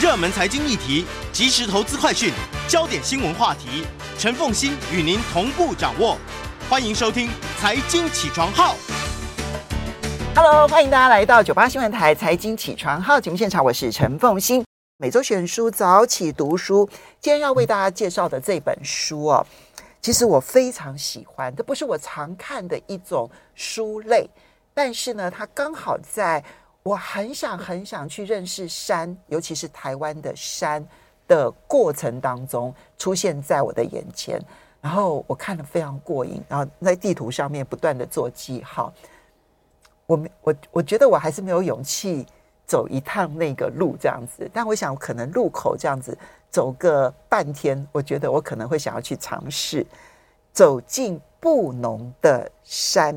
热门财经议题、即时投资快讯、焦点新闻话题，陈凤馨与您同步掌握。欢迎收听《财经起床号》。Hello， 欢迎大家来到98新闻台《财经起床号》节目现场，我是陈凤馨。每周选书，早起读书。今天要为大家介绍的这本书哦，其实我非常喜欢，这不是我常看的一种书类，但是呢，它刚好在我很想去认识山，尤其是台湾的山的过程当中出现在我的眼前，然后我看得非常过瘾，然后在地图上面不断的做记号。我觉得我还是没有勇气走一趟那个路这样子，但我想可能路口这样子走个半天，我觉得我可能会想要去尝试走进布农的山。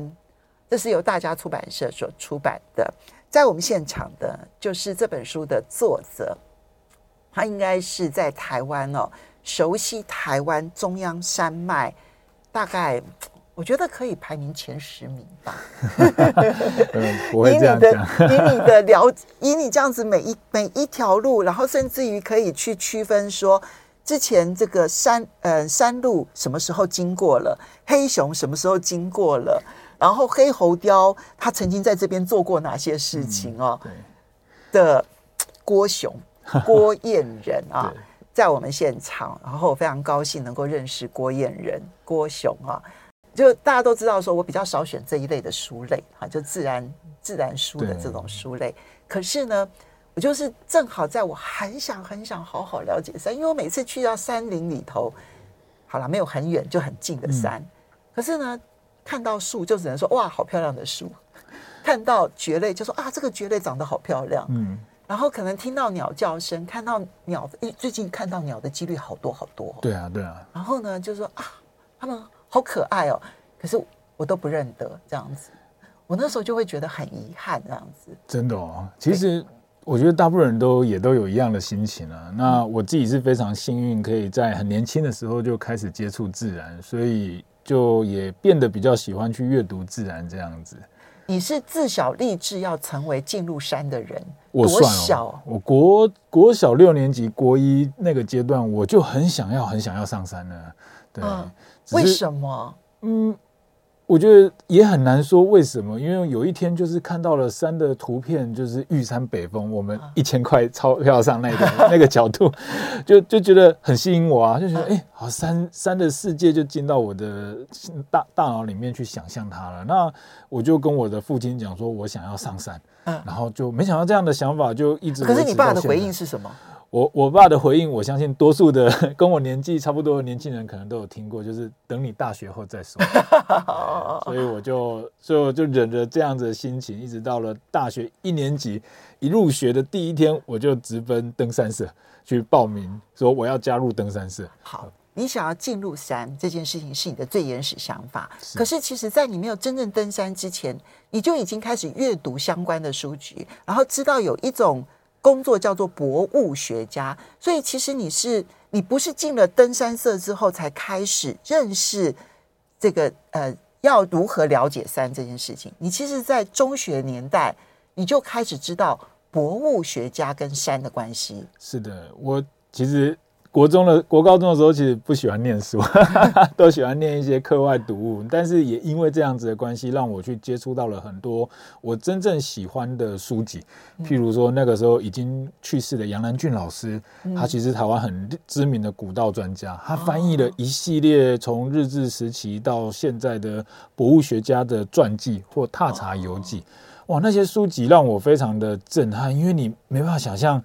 这是由大家出版社所出版的。在我们现场的就是这本书的作者，他应该是在台湾哦，熟悉台湾中央山脉，大概我觉得可以排名前10名吧。不会这样讲。以你这样子每一条路，然后甚至于可以去区分说，之前这个山路什么时候经过了，黑熊什么时候经过了。然后黑猴雕他曾经在这边做过哪些事情哦？的郭彥仁啊，在我们现场，然后非常高兴能够认识郭彥仁郭熊啊。就大家都知道说我比较少选这一类的书类啊，就自然书的这种书类。可是呢，我就是正好在我很想好好了解山，因为我每次去到山林里头，好了，没有很远就很近的山，可是呢，看到树就只能说哇好漂亮的树，看到蕨类就说啊这个蕨类长得好漂亮，然后可能听到鸟叫声，看到鸟，最近看到鸟的几率好多、哦，对啊，然后呢就说啊他们好可爱哦，可是我都不认得这样子，我那时候就会觉得很遗憾这样子，真的哦，其实我觉得大部分人也都有一样的心情啊。那我自己是非常幸运，可以在很年轻的时候就开始接触自然，所以就也变得比较喜欢去阅读自然这样子。你是自小立志要成为进入山的人？我算哦，我国小6年级国1那个阶段，我就很想要上山了。对，为什么？我觉得也很难说为什么，因为有一天就是看到了山的图片，就是玉山北峰，我们1000块钞票上那个角度，就觉得很吸引我啊，就觉得好山的世界就进到我的大脑里面去想象它了。那我就跟我的父亲讲说，我想要上山，然后就没想到这样的想法就一直。可是你爸的回应是什么？我爸的回应，我相信多数的跟我年纪差不多的年轻人可能都有听过，就是等你大学后再说。所以我就忍着这样子的心情，一直到了大学1年级，一入学的第一天，我就直奔登山社去报名，说我要加入登山社。好，你想要进入山这件事情是你的最原始想法，可是其实在你没有真正登山之前，你就已经开始阅读相关的书籍，然后知道有一种工作叫做博物学家，所以其实你不是进了登山社之后才开始认识这个要如何了解山这件事情，你其实在中学年代你就开始知道博物学家跟山的关系。是的，我其实国高中的时候其实不喜欢念书，都喜欢念一些课外读物，但是也因为这样子的关系，让我去接触到了很多我真正喜欢的书籍，譬如说那个时候已经去世的杨南俊老师，他其实台湾很知名的古道专家，他翻译了一系列从日治时期到现在的博物学家的传记或踏查游记。哇，那些书籍让我非常的震撼，因为你没办法想象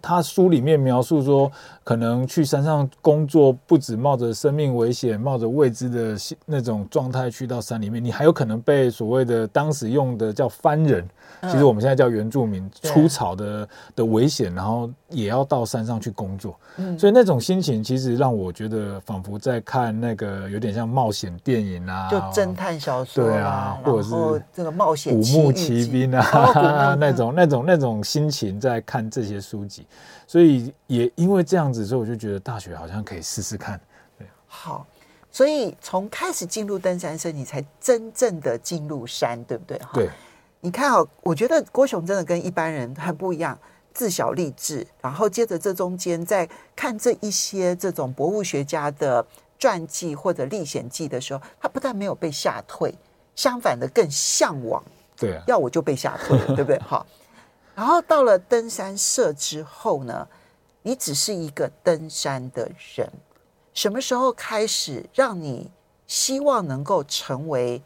他书里面描述说，可能去山上工作不止冒着生命危险，冒着未知的那种状态去到山里面，你还有可能被所谓的当时用的叫番人，其实我们现在叫原住民出草的危险，然后也要到山上去工作，所以那种心情其实让我觉得仿佛在看那个有点像冒险电影啊，就侦探小说，对啊，或者是这个冒险古墓奇兵啊那种心情在看这些书籍，所以也因为这样子，所以我就觉得大学好像可以试试看。对，好，所以从开始进入登山社，你才真正的进入山，对不对？对。你看好，我觉得郭熊真的跟一般人很不一样。自小立志，然后接着这中间在看这一些这种博物学家的传记或者历险记的时候，他不但没有被吓退，相反的更向往。对啊，要我就被吓退了，对不对？好，然后到了登山社之后呢，你只是一个登山的人。什么时候开始让你希望能够成为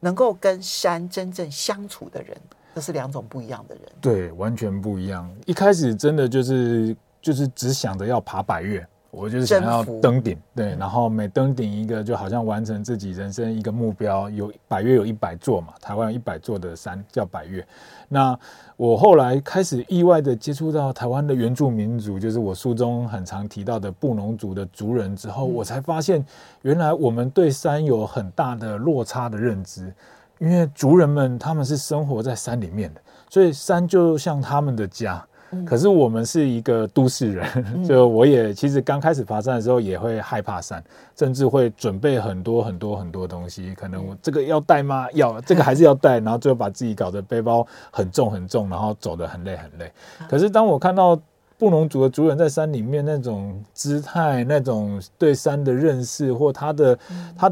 能够跟山真正相处的人？这是两种不一样的人。对，完全不一样。一开始真的就是只想着要爬百岳，我就是想要登顶，对，然后每登顶一个就好像完成自己人生一个目标。有百岳有100座嘛，台湾有100座的山叫百岳。那我后来开始意外的接触到台湾的原住民族，就是我书中很常提到的布农族的族人之后，我才发现原来我们对山有很大的落差的认知。因为族人们他们是生活在山里面的，所以山就像他们的家。可是我们是一个都市人，就我也其实刚开始爬山的时候也会害怕山，甚至会准备很多东西，可能我这个要带吗？要，这个还是要带，然后最后把自己搞得背包很重，然后走得很累。可是当我看到布农族的族人在山里面那种姿态，那种对山的认识，或他的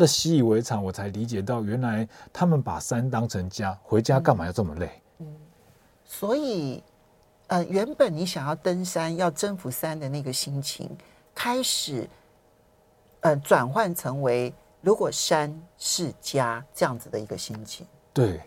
习以为常，我才理解到原来他们把山当成家，回家干嘛要这么累？所以原本你想要登山要征服山的那个心情开始转换成为如果山是家这样子的一个心情。对，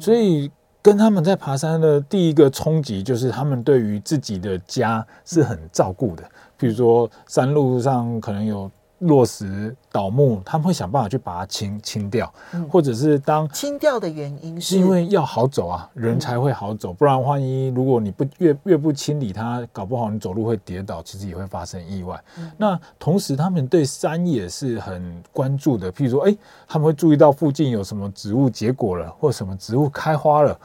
所以跟他们在爬山的第一个冲击就是他们对于自己的家是很照顾的。比如说山路上可能有落石倒木，他们会想办法去把它清掉，或者是当清掉的原因是因为要好走啊，人才会好走，不然万一如果你不越不清理它，搞不好你走路会跌倒，其实也会发生意外。那同时他们对山也是很关注的，譬如说他们会注意到附近有什么植物结果了，或什么植物开花了，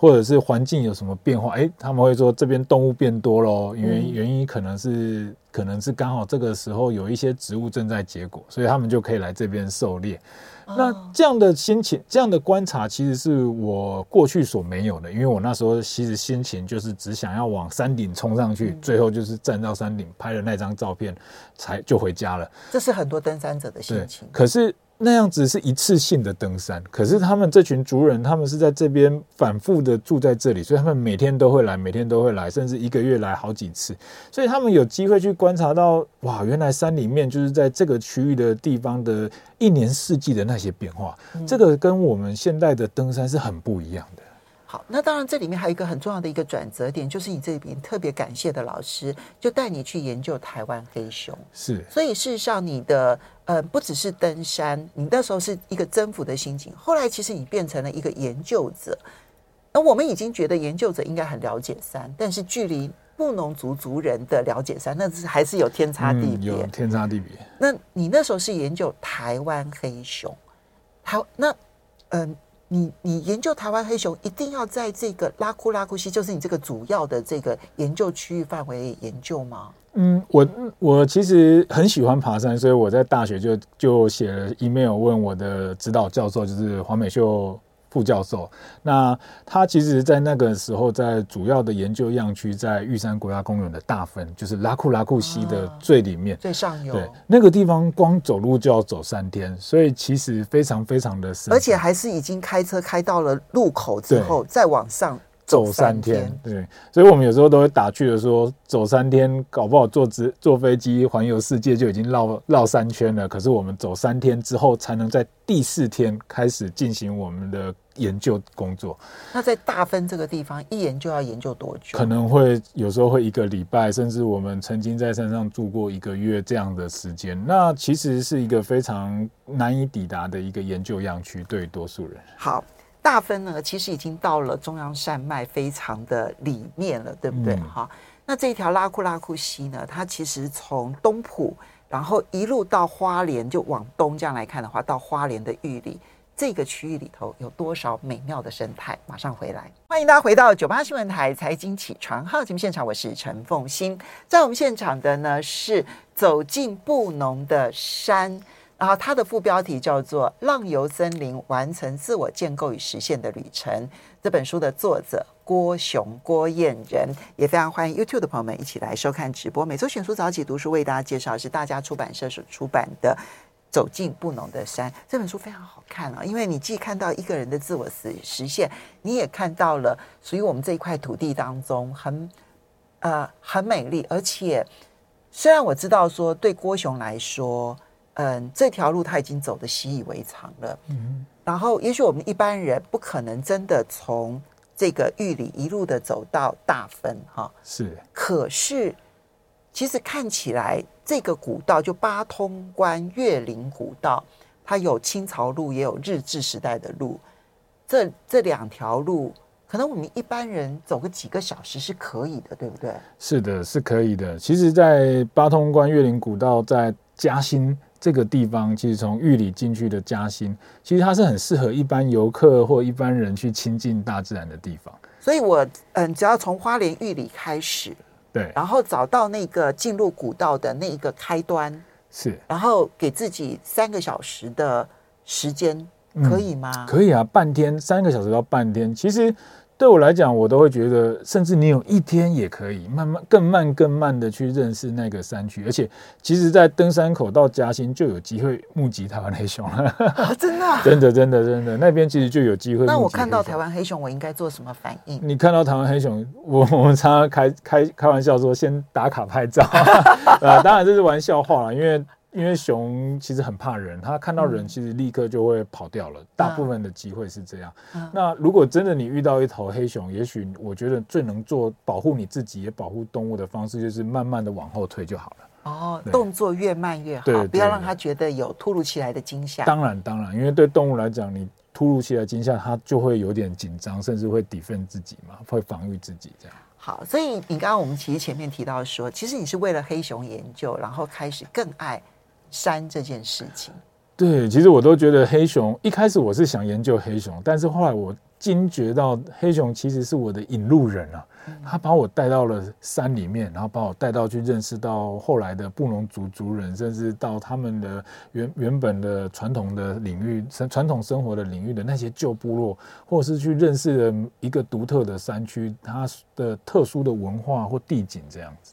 或者是环境有什么变化，他们会说这边动物变多咯，因为原因可能是刚好这个时候有一些植物正在结果，所以他们就可以来这边狩猎。那这样的心情，这样的观察其实是我过去所没有的，因为我那时候其实心情就是只想要往山顶冲上去，最后就是站到山顶拍了那张照片才就回家了。这是很多登山者的心情。可是那样子是一次性的登山，可是他们这群族人，他们是在这边反复的住在这里，所以他们每天都会来，甚至一个月来好几次，所以他们有机会去观察到，哇，原来山里面就是在这个区域的地方的一年四季的那些变化，这个跟我们现代的登山是很不一样的。好，那当然这里面还有一个很重要的一个转折点，就是你这边特别感谢的老师就带你去研究台湾黑熊。是，所以事实上你的不只是登山，你那时候是一个征服的心情，后来其实你变成了一个研究者。那我们已经觉得研究者应该很了解山，但是距离布农族族人的了解山，那还是有天差地别，有天差地别。那你那时候是研究台湾黑熊，那你研究台湾黑熊一定要在这个拉库溪，就是你这个主要的这个研究区域范围研究吗？我其实很喜欢爬山，所以我在大学就写了 email 问我的指导教授，就是黄美秀副教授。那他其实在那个时候在主要的研究样区在玉山国家公园的大分，就是拉库溪的最里面，最上游。对，那个地方光走路就要走3天，所以其实非常非常的深，而且还是已经开车开到了路口之后再往上走3天。对，所以我们有时候都会打趣的说，走3天搞不好坐飞机环游世界就已经绕3圈了，可是我们走3天之后才能在第4天开始进行我们的研究工作。那在大分这个地方一研究要研究多久？可能会有时候会1个礼拜，甚至我们曾经在山上住过1个月这样的时间。那其实是一个非常难以抵达的一个研究样区，对于多数人。好，大分呢，其实已经到了中央山脉非常的里面了，对不对？好，那这条拉库溪呢，它其实从东埔，然后一路到花莲，就往东这样来看的话，到花莲的玉里这个区域里头有多少美妙的生态？马上回来，欢迎大家回到98新闻台财经起床号节目现场，我是陈凤馨。在我们现场的呢是走进布农的山。然后它的副标题叫做《浪游森林：完成自我建构与实现的旅程》。这本书的作者郭雄、郭彥仁，也非常欢迎 YouTube 的朋友们一起来收看直播。每周选书早起读书为大家介绍是大家出版社所出版的走进布农的山，这本书非常好看啊，因为你既看到一个人的自我实现，你也看到了属于我们这一块土地当中很美丽，而且虽然我知道说对郭雄来说，这条路他已经走得习以为常了，然后也许我们一般人不可能真的从这个玉里一路的走到大分哈，是，可是其实看起来这个古道就八通关越岭古道，它有清朝路也有日治时代的路，这两条路可能我们一般人走个几个小时是可以的，对不对？是的，是可以的。其实在八通关越岭古道在嘉兴这个地方，其实从玉里进去的嘉兴，其实它是很适合一般游客或一般人去亲近大自然的地方。所以我只要从花莲玉里开始，对，然后找到那个进入古道的那一个开端，是，然后给自己3个小时的时间，可以吗？可以啊，半天，3个小时到半天。其实对我来讲，我都会觉得，甚至你有一天也可以，慢慢、更慢的去认识那个山区。而且，其实，在登山口到嘉兴就有机会目击台湾黑熊了啊。真的啊？真的，那边其实就有机会目击黑熊。那我看到台湾黑熊，我应该做什么反应？你看到台湾黑熊，我们常常开玩笑说，先打卡拍照当然这是玩笑话啦，因为熊其实很怕人，它看到人其实立刻就会跑掉了，大部分的机会是这样。那如果真的你遇到一头黑熊，也许我觉得最能做保护你自己也保护动物的方式，就是慢慢的往后退就好了。哦，动作越慢越好，不要让它觉得有突如其来的惊吓。当然，因为对动物来讲，你突如其来惊吓，它就会有点紧张，甚至会defend自己嘛，会防御自己这样。好，所以你刚刚我们其实前面提到说，其实你是为了黑熊研究，然后开始更爱山这件事情。对，其实我都觉得黑熊，一开始我是想研究黑熊，但是后来我惊觉到黑熊其实是我的引路人啊，他把我带到了山里面，然后把我带到去认识到后来的布农族人，甚至到他们的原本的传统的领域、传统生活的领域的那些旧部落，或是去认识了一个独特的山区，它的特殊的文化或地景这样子。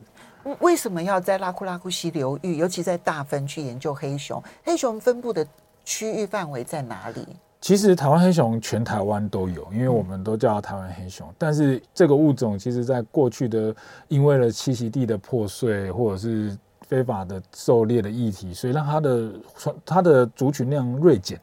为什么要在拉库拉库溪流域，尤其在大分去研究黑熊？黑熊分布的区域范围在哪里？其实台湾黑熊全台湾都有，因为我们都叫台湾黑熊。但是这个物种其实在过去的，因为了栖息地的破碎或者是非法的狩猎的议题，所以让它的族群量锐减。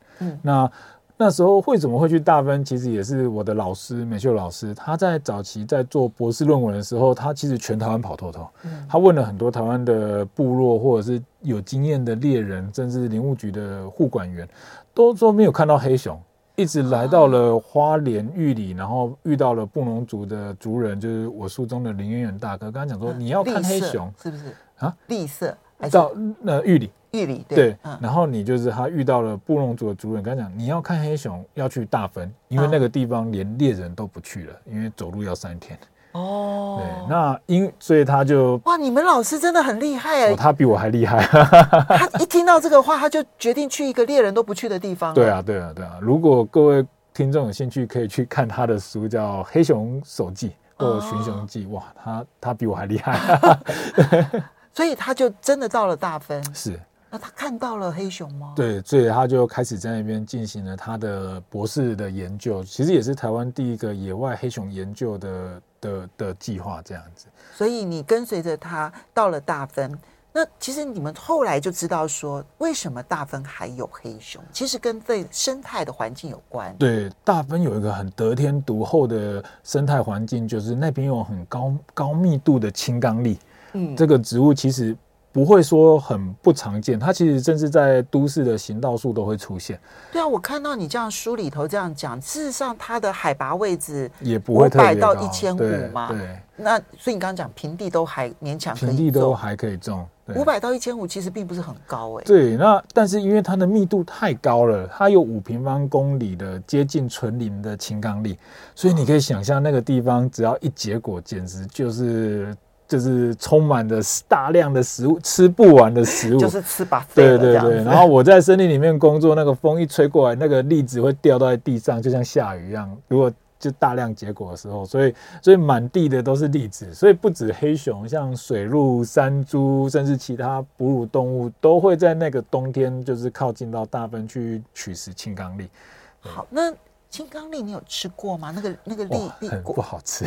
那时候为什么会去大分？其实也是我的老师美秀老师，他在早期在做博士论文的时候，他其实全台湾跑透透，他问了很多台湾的部落或者是有经验的猎人，甚至林务局的护管员，都说没有看到黑熊，一直来到了花莲玉里，然后遇到了布农族的族人，就是我书中的林渊源大哥，跟他讲说你要看黑熊是不是啊？绿色到玉里对，然后你就是他遇到了布农族的族人，跟他讲你要看黑熊要去大分，因为那个地方连猎人都不去了，因为走路要3天。哦，对，那所以他就哇，你们老师真的很厉害耶，他比我还厉害他一听到这个话，他就决定去一个猎人都不去的地方。对啊，如果各位听众有兴趣，可以去看他的书，叫《黑熊手记》或《寻熊记》。哇，他比我还厉害所以他就真的到了大分。是，那他看到了黑熊吗？对，所以他就开始在那边进行了他的博士的研究，其实也是台湾第一个野外黑熊研究的计划这样子。所以你跟随着他到了大分，那其实你们后来就知道说，为什么大分还有黑熊，其实跟对生态的环境有关。对，大分有一个很得天独厚的生态环境，就是那边有很高密度的青冈栎，这个植物其实不会说很不常见，它其实甚至在都市的行道树都会出现。对啊，我看到你这样书里头这样讲，事实上它的海拔位置也不会特别高，500到1500嘛。对，那所以你刚刚讲平地都还勉强可以种，平地都还可以种。500到1500其实并不是很高哎。对，那但是因为它的密度太高了，它有5平方公里的接近纯林的青冈栎，所以你可以想象那个地方只要一结果，简直就是就是充满了大量的食物，吃不完的食物，就是吃buffet。对对对，然后我在森林里面工作，那个风一吹过来，那个栗子会掉到地上，就像下雨一样。如果就大量结果的时候，所以满地的都是栗子，所以不止黑熊，像水鹿、山猪，甚至其他哺乳动物都会在那个冬天，就是靠近到大分去取食青冈栗。好，那青冈栗你有吃过吗？那个栗很不好吃，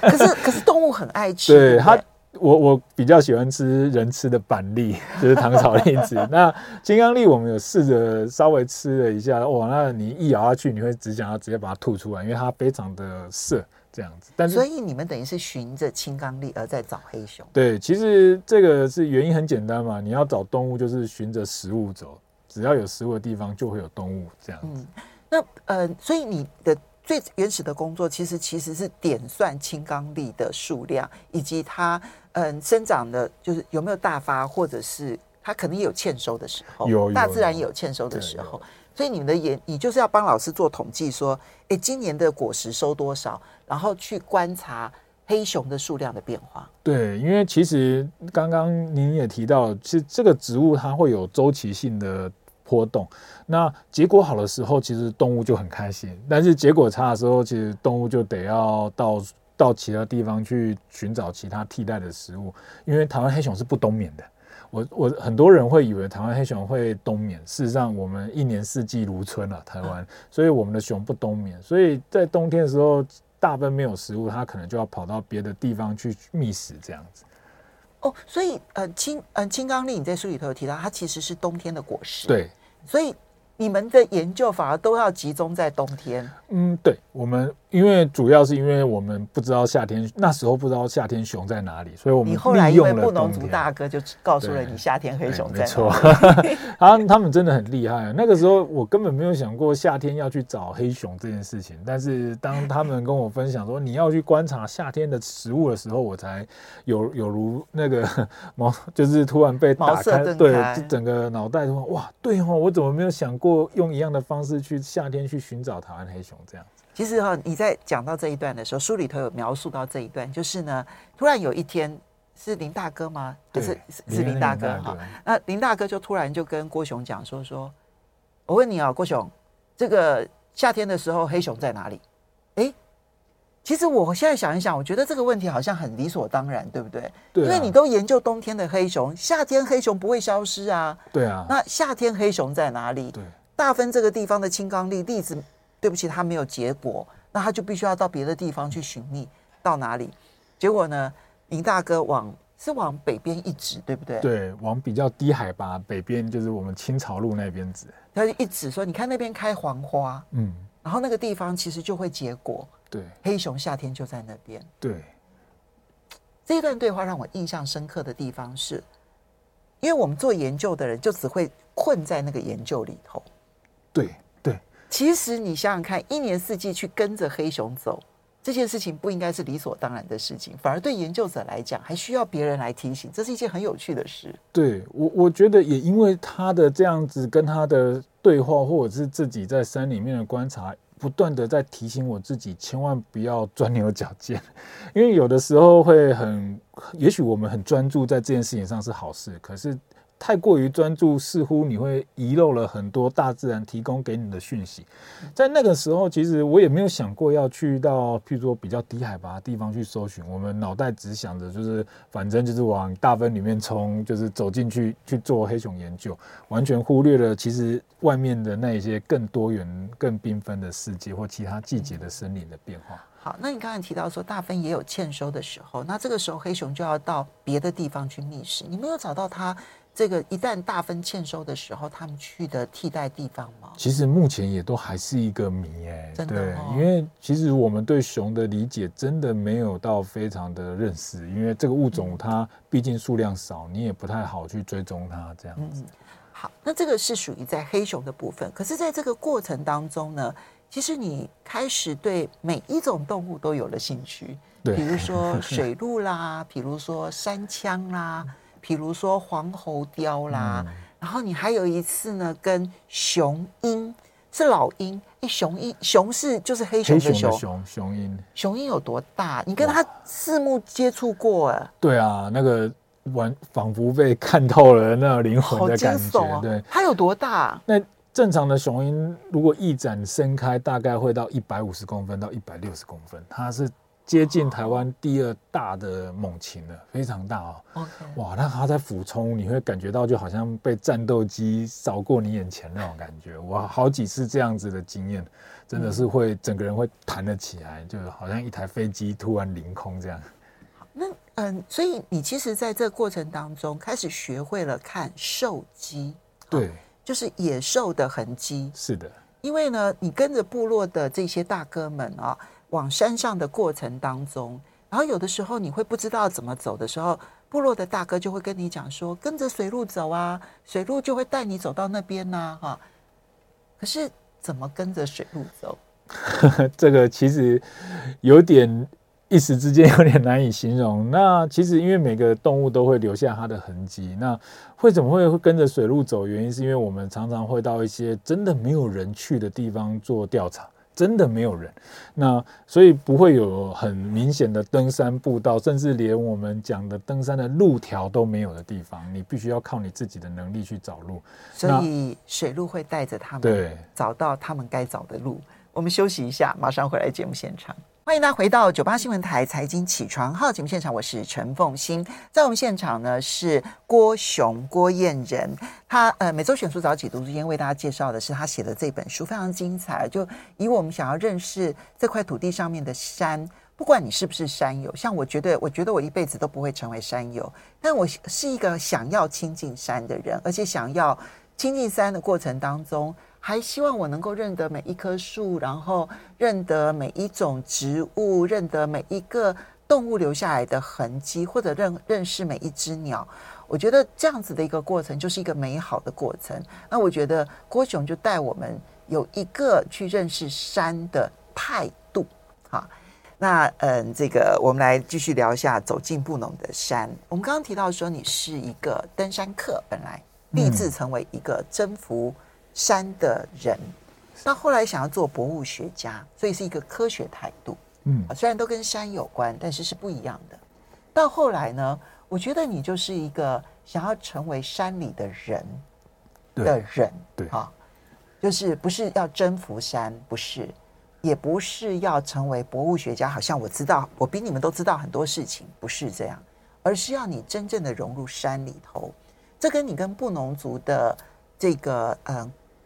可是动物很爱吃。对它。我比较喜欢吃人吃的板栗，就是糖炒栗子。那青冈栗我们有试着稍微吃了一下，哇，那你一咬下去，你会只想要直接把它吐出来，因为它非常的涩这样子。但是所以你们等于是循着青冈栗而在找黑熊。对，其实这个是原因很简单嘛，你要找动物就是循着食物走，只要有食物的地方就会有动物这样子。嗯，那所以你的最原始的工作其实是点算青冈栗的数量，以及它生长的，就是有没有大发，或者是它可能也有欠收的时候，有大自然也有欠收的时候。所以你们的你就是要帮老师做统计，说，哎，今年的果实收多少，然后去观察黑熊的数量的变化。对，因为其实刚刚您也提到，其实这个植物它会有周期性的波动，那结果好的时候，其实动物就很开心；但是结果差的时候，其实动物就得要到其他地方去寻找其他替代的食物。因为台湾黑熊是不冬眠的，我很多人会以为台湾黑熊会冬眠，事实上我们一年四季如春啊，台湾，所以我们的熊不冬眠，所以在冬天的时候，大分没有食物，它可能就要跑到别的地方去觅食这样子。哦，所以青冈栗你在书里头有提到，它其实是冬天的果实。对，所以你们的研究反而都要集中在冬天。嗯，对，我们主要是因为我们不知道夏天，那时候不知道夏天熊在哪里，所以我们利用了冬天。你后来因为布农族大哥就告诉了你夏天黑熊在哪里。没错他们真的很厉害。那个时候我根本没有想过夏天要去找黑熊这件事情，但是当他们跟我分享说你要去观察夏天的食物的时候，我才有如那个就是突然被打开，对，整个脑袋说哇，对哦，我怎么没有想过用一样的方式去夏天去寻找台湾黑熊这样。其实哈，你在讲到这一段的时候，书里头有描述到这一段，就是呢，突然有一天是林大哥吗？是林大哥哈。那林大哥就突然就跟郭熊讲说，我问你啊，郭熊，这个夏天的时候黑熊在哪里？哎，其实我现在想一想，我觉得这个问题好像很理所当然，对不对？对啊，因为你都研究冬天的黑熊，夏天黑熊不会消失啊。对啊。那夏天黑熊在哪里？对，大分这个地方的青冈栗子。对不起，他没有结果，那他就必须要到别的地方去寻觅，到哪里？结果呢，林大哥往北边一指，对不对？对，往比较低海拔北边，就是我们青草路那边指。他就一指说：“你看那边开黄花，嗯，然后那个地方其实就会结果。”对，黑熊夏天就在那边。对，这一段对话让我印象深刻的地方是，因为我们做研究的人就只会困在那个研究里头。对。其实你想想看，一年四季去跟着黑熊走这件事情不应该是理所当然的事情，反而对研究者来讲还需要别人来提醒，这是一件很有趣的事。对，我觉得也因为他的这样子跟他的对话，或者是自己在山里面的观察，不断的在提醒我自己千万不要钻牛角尖，因为有的时候会也许我们很专注在这件事情上是好事，可是太过于专注，似乎你会遗漏了很多大自然提供给你的讯息。在那个时候，其实我也没有想过要去到，譬如说比较低海拔的地方去搜寻。我们脑袋只想着就是，反正就是往大分里面冲，就是走进去做黑熊研究，完全忽略了其实外面的那一些更多元、更缤纷的世界或其他季节的森林的变化。好，那你刚才提到说大分也有欠收的时候，那这个时候黑熊就要到别的地方去觅食。你没有找到它。这个一旦大分欠收的时候，他们去的替代地方吗？其实目前也都还是一个谜真的哦。对，因为其实我们对熊的理解真的没有到非常的认识，因为这个物种它毕竟数量少，你也不太好去追踪它这样子。好，那这个是属于在黑熊的部分，可是在这个过程当中呢，其实你开始对每一种动物都有了兴趣，比如说水鹿啦，比如说山羌啦。比如说黄喉貂啦，然后你还有一次呢跟雄鹰是老鹰，雄鹰，雄是就是黑熊的熊，雄鹰，雄鹰有多大？你跟他四目接触过哎、欸？对啊，那个仿佛被看透了那灵魂的感觉。啊、对，它有多大、啊？那正常的雄鹰如果翼展伸开，大概会到150公分到160公分，它是接近台湾第2大的猛禽了，非常大哦。Okay. 哇，那它在俯冲，你会感觉到就好像被战斗机扫过你眼前那种感觉。我好几次这样子的经验，真的是会整个人会弹了起来，就好像一台飞机突然凌空这样。那所以你其实在这过程当中开始学会了看兽迹，对，就是野兽的痕迹。是的，因为呢，你跟着部落的这些大哥们啊、哦。往山上的过程当中，然后有的时候你会不知道怎么走的时候，部落的大哥就会跟你讲说，跟着水路走啊，水路就会带你走到那边啊、哦、可是怎么跟着水路走这个其实有点一时之间有点难以形容。那其实因为每个动物都会留下它的痕迹，那为什么会跟着水路走，原因是因为我们常常会到一些真的没有人去的地方做调查，真的没有人，那所以不会有很明显的登山步道，甚至连我们讲的登山的路条都没有的地方，你必须要靠你自己的能力去找路。所以水路会带着他们找到他们该找的路。我们休息一下，马上回来节目现场。欢迎大家回到98新闻台财经起床号节目现场，我是陈凤馨。在我们现场呢是郭雄郭彥仁，他每周选书早起读书间为大家介绍的是他写的这本书，非常精彩。就以我们想要认识这块土地上面的山，不管你是不是山友，像我觉得我一辈子都不会成为山友，但我是一个想要亲近山的人，而且想要亲近山的过程当中，还希望我能够认得每一棵树，然后认得每一种植物，认得每一个动物留下来的痕迹，或者认识每一只鸟。我觉得这样子的一个过程就是一个美好的过程。那我觉得郭雄就带我们有一个去认识山的态度。好，那这个我们来继续聊一下走进布农的山。我们刚刚提到说你是一个登山客，本来立志成为一个征服山的人，那后来想要做博物学家，所以是一个科学态度。虽然都跟山有关，但是是不一样的。到后来呢，我觉得你就是一个想要成为山里的人的人，对啊，就是不是要征服山，不是，也不是要成为博物学家，好像我知道，我比你们都知道很多事情，不是这样，而是要你真正的融入山里头。这跟你跟布农族的这个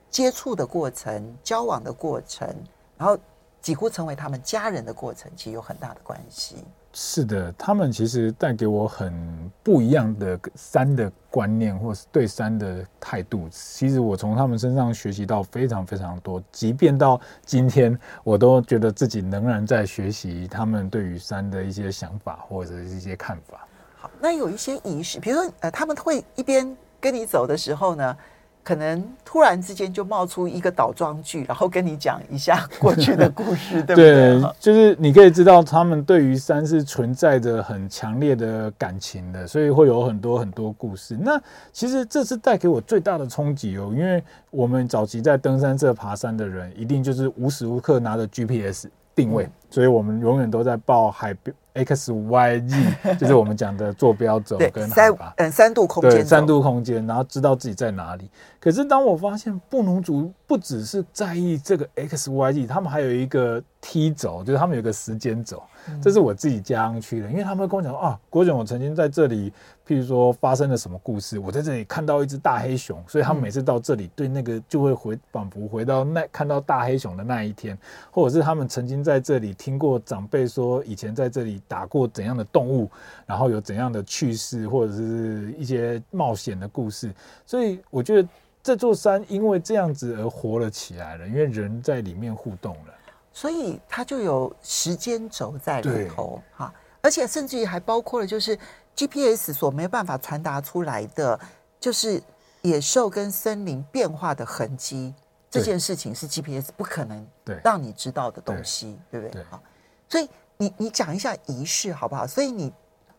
接触的过程、交往的过程，然后几乎成为他们家人的过程，其实有很大的关系。是的，他们其实带给我很不一样的山的观念，或是对山的态度。其实我从他们身上学习到非常非常多，即便到今天，我都觉得自己仍然在学习他们对于山的一些想法或者是一些看法。好，那有一些仪式，比如说他们会一边跟你走的时候呢，可能突然之间就冒出一个倒装句，然后跟你讲一下过去的故事对不对？对，就是你可以知道他们对于山是存在着很强烈的感情的，所以会有很多很多故事。那其实这是带给我最大的冲击哦，因为我们早期在登山社爬山的人，一定就是无时无刻拿着 GPS 定位，所以我们永远都在报海标XYZ 就是我们讲的坐标轴跟海拔3度空间，对，3度空间，然后知道自己在哪里。可是当我发现布农族不只是在意这个 XYZ， 他们还有一个 T 轴，就是他们有一个时间轴，这是我自己加上去的。因为他们会跟我讲啊，郭总，我曾经在这里，譬如说发生了什么故事，我在这里看到一只大黑熊，所以他们每次到这里，对那个就会仿佛回到那看到大黑熊的那一天，或者是他们曾经在这里听过长辈说以前在这里打过怎样的动物，然后有怎样的趣事，或者是一些冒险的故事。所以我觉得这座山因为这样子而活了起来了，因为人在里面互动了，所以它就有时间轴在里头哈，而且甚至于还包括了就是 GPS 所没办法传达出来的，就是野兽跟森林变化的痕迹，这件事情是 GPS 不可能让你知道的东西， 对不对？好，所以你讲一下仪式好不好？所以你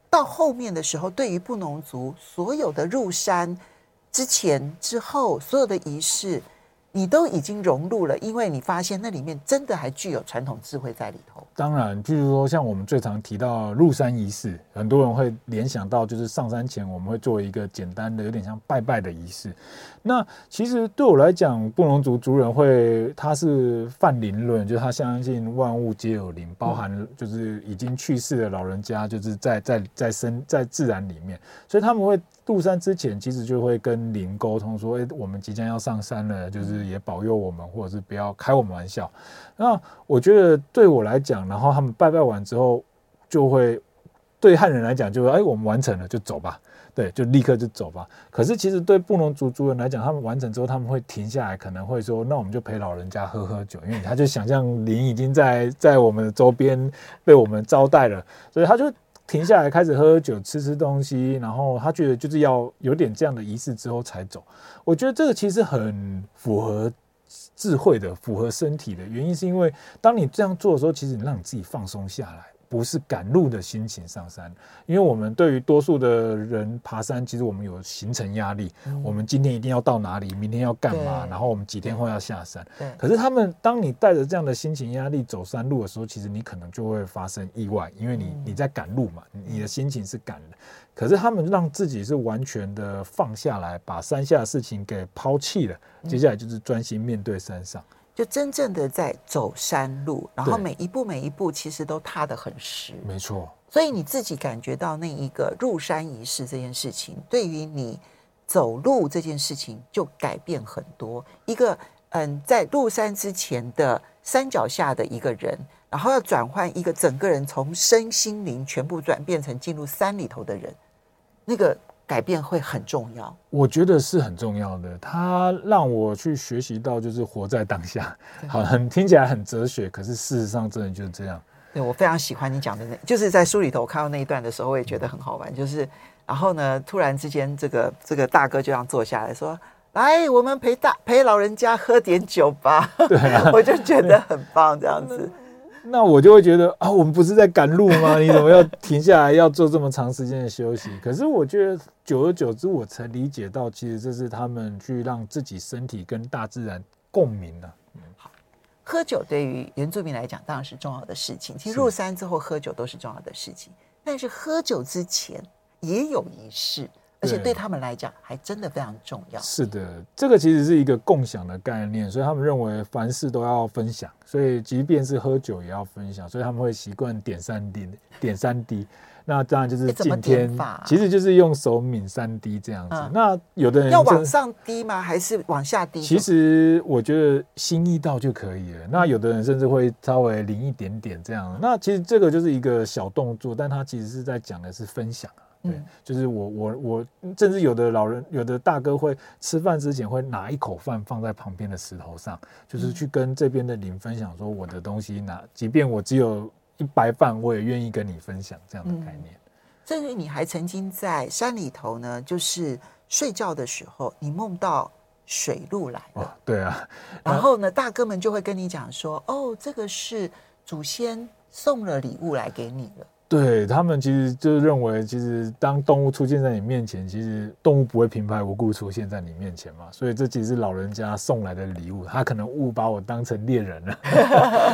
到后面的时候，对于布农族所有的入山之前之后所有的仪式，你都已经融入了，因为你发现那里面真的还具有传统智慧在里头。当然，譬如说像我们最常提到入山仪式，很多人会联想到就是上山前我们会做一个简单的有点像拜拜的仪式。那其实对我来讲，布农族族人会他是泛灵论，就是他相信万物皆有灵，包含就是已经去世的老人家，就是在自然里面，所以他们会入山之前其实就会跟灵沟通说，哎，我们即将要上山了，就是也保佑我们，或者是不要开我们玩笑。那我觉得对我来讲，然后他们拜拜完之后，就会对汉人来讲，就会哎，我们完成了就走吧，对，就立刻就走吧。可是其实对布农族族人来讲，他们完成之后，他们会停下来，可能会说，那我们就陪老人家喝喝酒，因为他就想象灵已经在我们的周边被我们招待了，所以他就停下来开始喝酒吃东西，然后他觉得就是要有点这样的仪式之后才走。我觉得这个其实很符合智慧的，符合身体的原因是因为当你这样做的时候，其实你让你自己放松下来，不是赶路的心情上山。因为我们对于多数的人爬山，其实我们有行程压力，我们今天一定要到哪里，明天要干嘛，然后我们几天后要下山。可是他们当你带着这样的心情压力走山路的时候，其实你可能就会发生意外，因为你在赶路嘛，你的心情是赶的。可是他们让自己是完全的放下来，把山下的事情给抛弃了，接下来就是专心面对山上，就真正的在走山路，然后每一步每一步其实都踏得很实，没错。所以你自己感觉到那一个入山仪式这件事情，对于你走路这件事情就改变很多。一个在入山之前的山脚下的一个人，然后要转换一个整个人从身心灵全部转变成进入山里头的人，那个改变会很重要，我觉得是很重要的。它让我去学习到就是活在当下，好，听起来很哲学，可是事实上真的就是这样。对，我非常喜欢你讲的那，就是在书里头我看到那一段的时候，我也觉得很好玩。就是然后呢，突然之间这个大哥就这样坐下来说：“来，我们陪老人家喝点酒吧。”对啊，我就觉得很棒，这样子。那我就会觉得啊，我们不是在赶路吗？你怎么要停下来，要做这么长时间的休息？可是我觉得，久而久之，我才理解到，其实这是他们去让自己身体跟大自然共鸣啊。好，喝酒对于原住民来讲当然是重要的事情，其实入山之后喝酒都是重要的事情，但是喝酒之前也有仪式。而且对他们来讲还真的非常重要。是的，这个其实是一个共享的概念，所以他们认为凡事都要分享，所以即便是喝酒也要分享，所以他们会习惯点三滴。那当然就是今天，其实就是用手抿三滴这样子。那有的人要往上滴吗？还是往下滴？其实我觉得心意到就可以了。那有的人甚至会稍微淋一点点这样。那其实这个就是一个小动作，但他其实是在讲的是分享。对，就是我甚至有的老人，有的大哥会吃饭之前会拿一口饭放在旁边的石头上，就是去跟这边的灵分享说我的东西拿，即便我只有100饭，我也愿意跟你分享这样的概念。甚至你还曾经在山里头呢，就是睡觉的时候，你梦到水路来了。哦，对啊。然后呢，大哥们就会跟你讲说，哦，这个是祖先送了礼物来给你了。对，他们其实就认为，其实当动物出现在你面前，其实动物不会平白无故出现在你面前嘛，所以这其实是老人家送来的礼物。他可能误把我当成猎人了，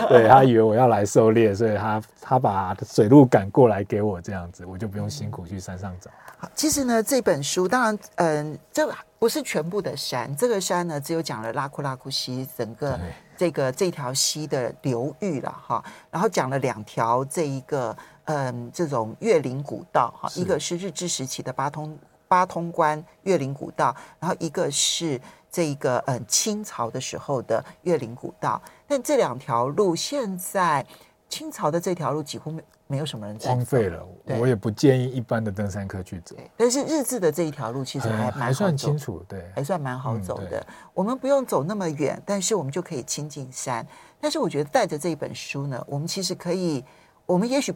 对，他以为我要来狩猎，所以他把水鹿赶过来给我，这样子我就不用辛苦去山上找。好，其实呢，这本书当然，这不是全部的山，这个山呢只有讲了拉库拉库溪整个这条溪的流域了哈，然后讲了2条这一个。这种越岭古道，一个是日治时期的八通关越岭古道，然后一个是这个清朝的时候的越岭古道。但这2条路现在清朝的这条路几乎没有什么人荒废了，我也不建议一般的登山客去走。但是日治的这一条路其实还蛮好走，还算清楚，对，还算蛮好走的。我们不用走那么远，但是我们就可以亲近山。但是我觉得带着这本书呢，我们其实可以。我们也许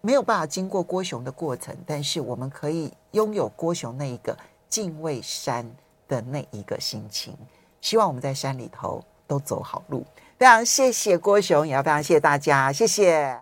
没有办法经过郭雄的过程，但是我们可以拥有郭雄那一个敬畏山的那一个心情。希望我们在山里头都走好路。非常谢谢郭雄，也要非常谢谢大家，谢谢。